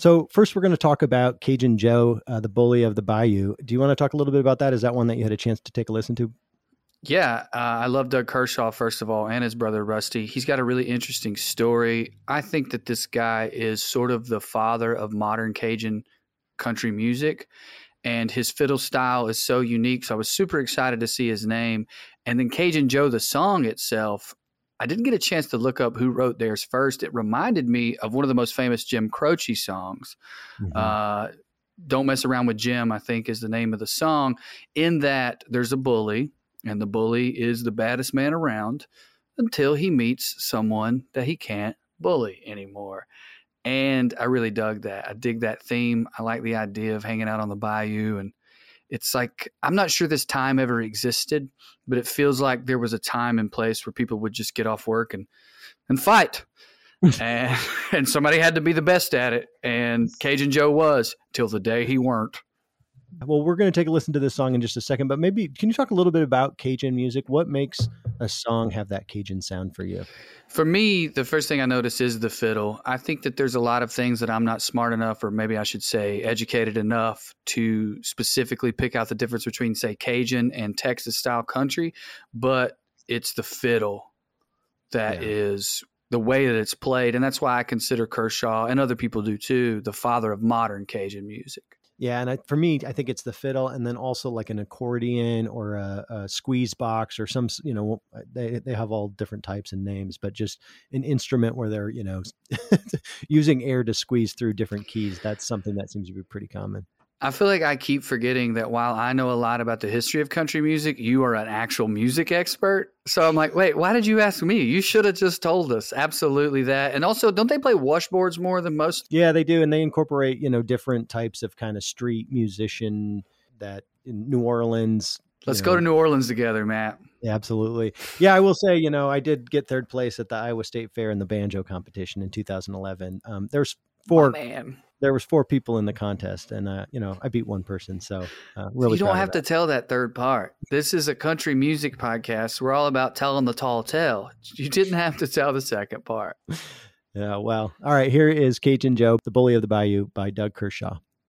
So first, we're going to talk about Cajun Joe, the bully of the Bayou. Do you want to talk a little bit about that? Is that one that you had a chance to take a listen to? Yeah, I love Doug Kershaw, first of all, and his brother, Rusty. He's got a really interesting story. I think that this guy is sort of the father of modern Cajun country music, and his fiddle style is so unique. So I was super excited to see his name. And then Cajun Joe, the song itself, I didn't get a chance to look up who wrote theirs first. It reminded me of one of the most famous Jim Croce songs, Don't Mess Around With Jim, I think is the name of the song, in that there's a bully. And the bully is the baddest man around until he meets someone that he can't bully anymore. And I really dug that. I dig that theme. I like the idea of hanging out on the bayou. And it's like, I'm not sure this time ever existed, but it feels like there was a time and place where people would just get off work and fight. and somebody had to be the best at it. And Cajun Joe was, till the day he weren't. Well, we're going to take a listen to this song in just a second, but maybe can you talk a little bit about Cajun music? What makes a song have that Cajun sound for you? For me, the first thing I notice is the fiddle. I think that there's a lot of things that I'm not smart enough, or maybe I should say educated enough, to specifically pick out the difference between, say, Cajun and Texas style country, but it's the fiddle that is the way that it's played. And that's why I consider Kershaw, and other people do too, the father of modern Cajun music. Yeah. And for me, I think it's the fiddle, and then also like an accordion or a squeeze box or some, you know, they have all different types and names, but just an instrument where they're, you know, using air to squeeze through different keys. That's something that seems to be pretty common. I feel like I keep forgetting that while I know a lot about the history of country music, you are an actual music expert. So I'm like, wait, why did you ask me? You should have just told us. Absolutely that. And also, don't they play washboards more than most? Yeah, they do. And they incorporate, you know, different types of kind of street musician that in New Orleans. Let's go to New Orleans together, Matt. Yeah, absolutely. Yeah, I will say, you know, I did get third place at the Iowa State Fair in the banjo competition in 2011. There's four. Oh, man. There was four people in the contest, and, you know, I beat one person. So really, you don't have to tell that third part. This is a country music podcast. We're all about telling the tall tale. You didn't have to tell the second part. Yeah, well, all right. Here is Cajun Joe, the Bully of the Bayou by Doug Kershaw.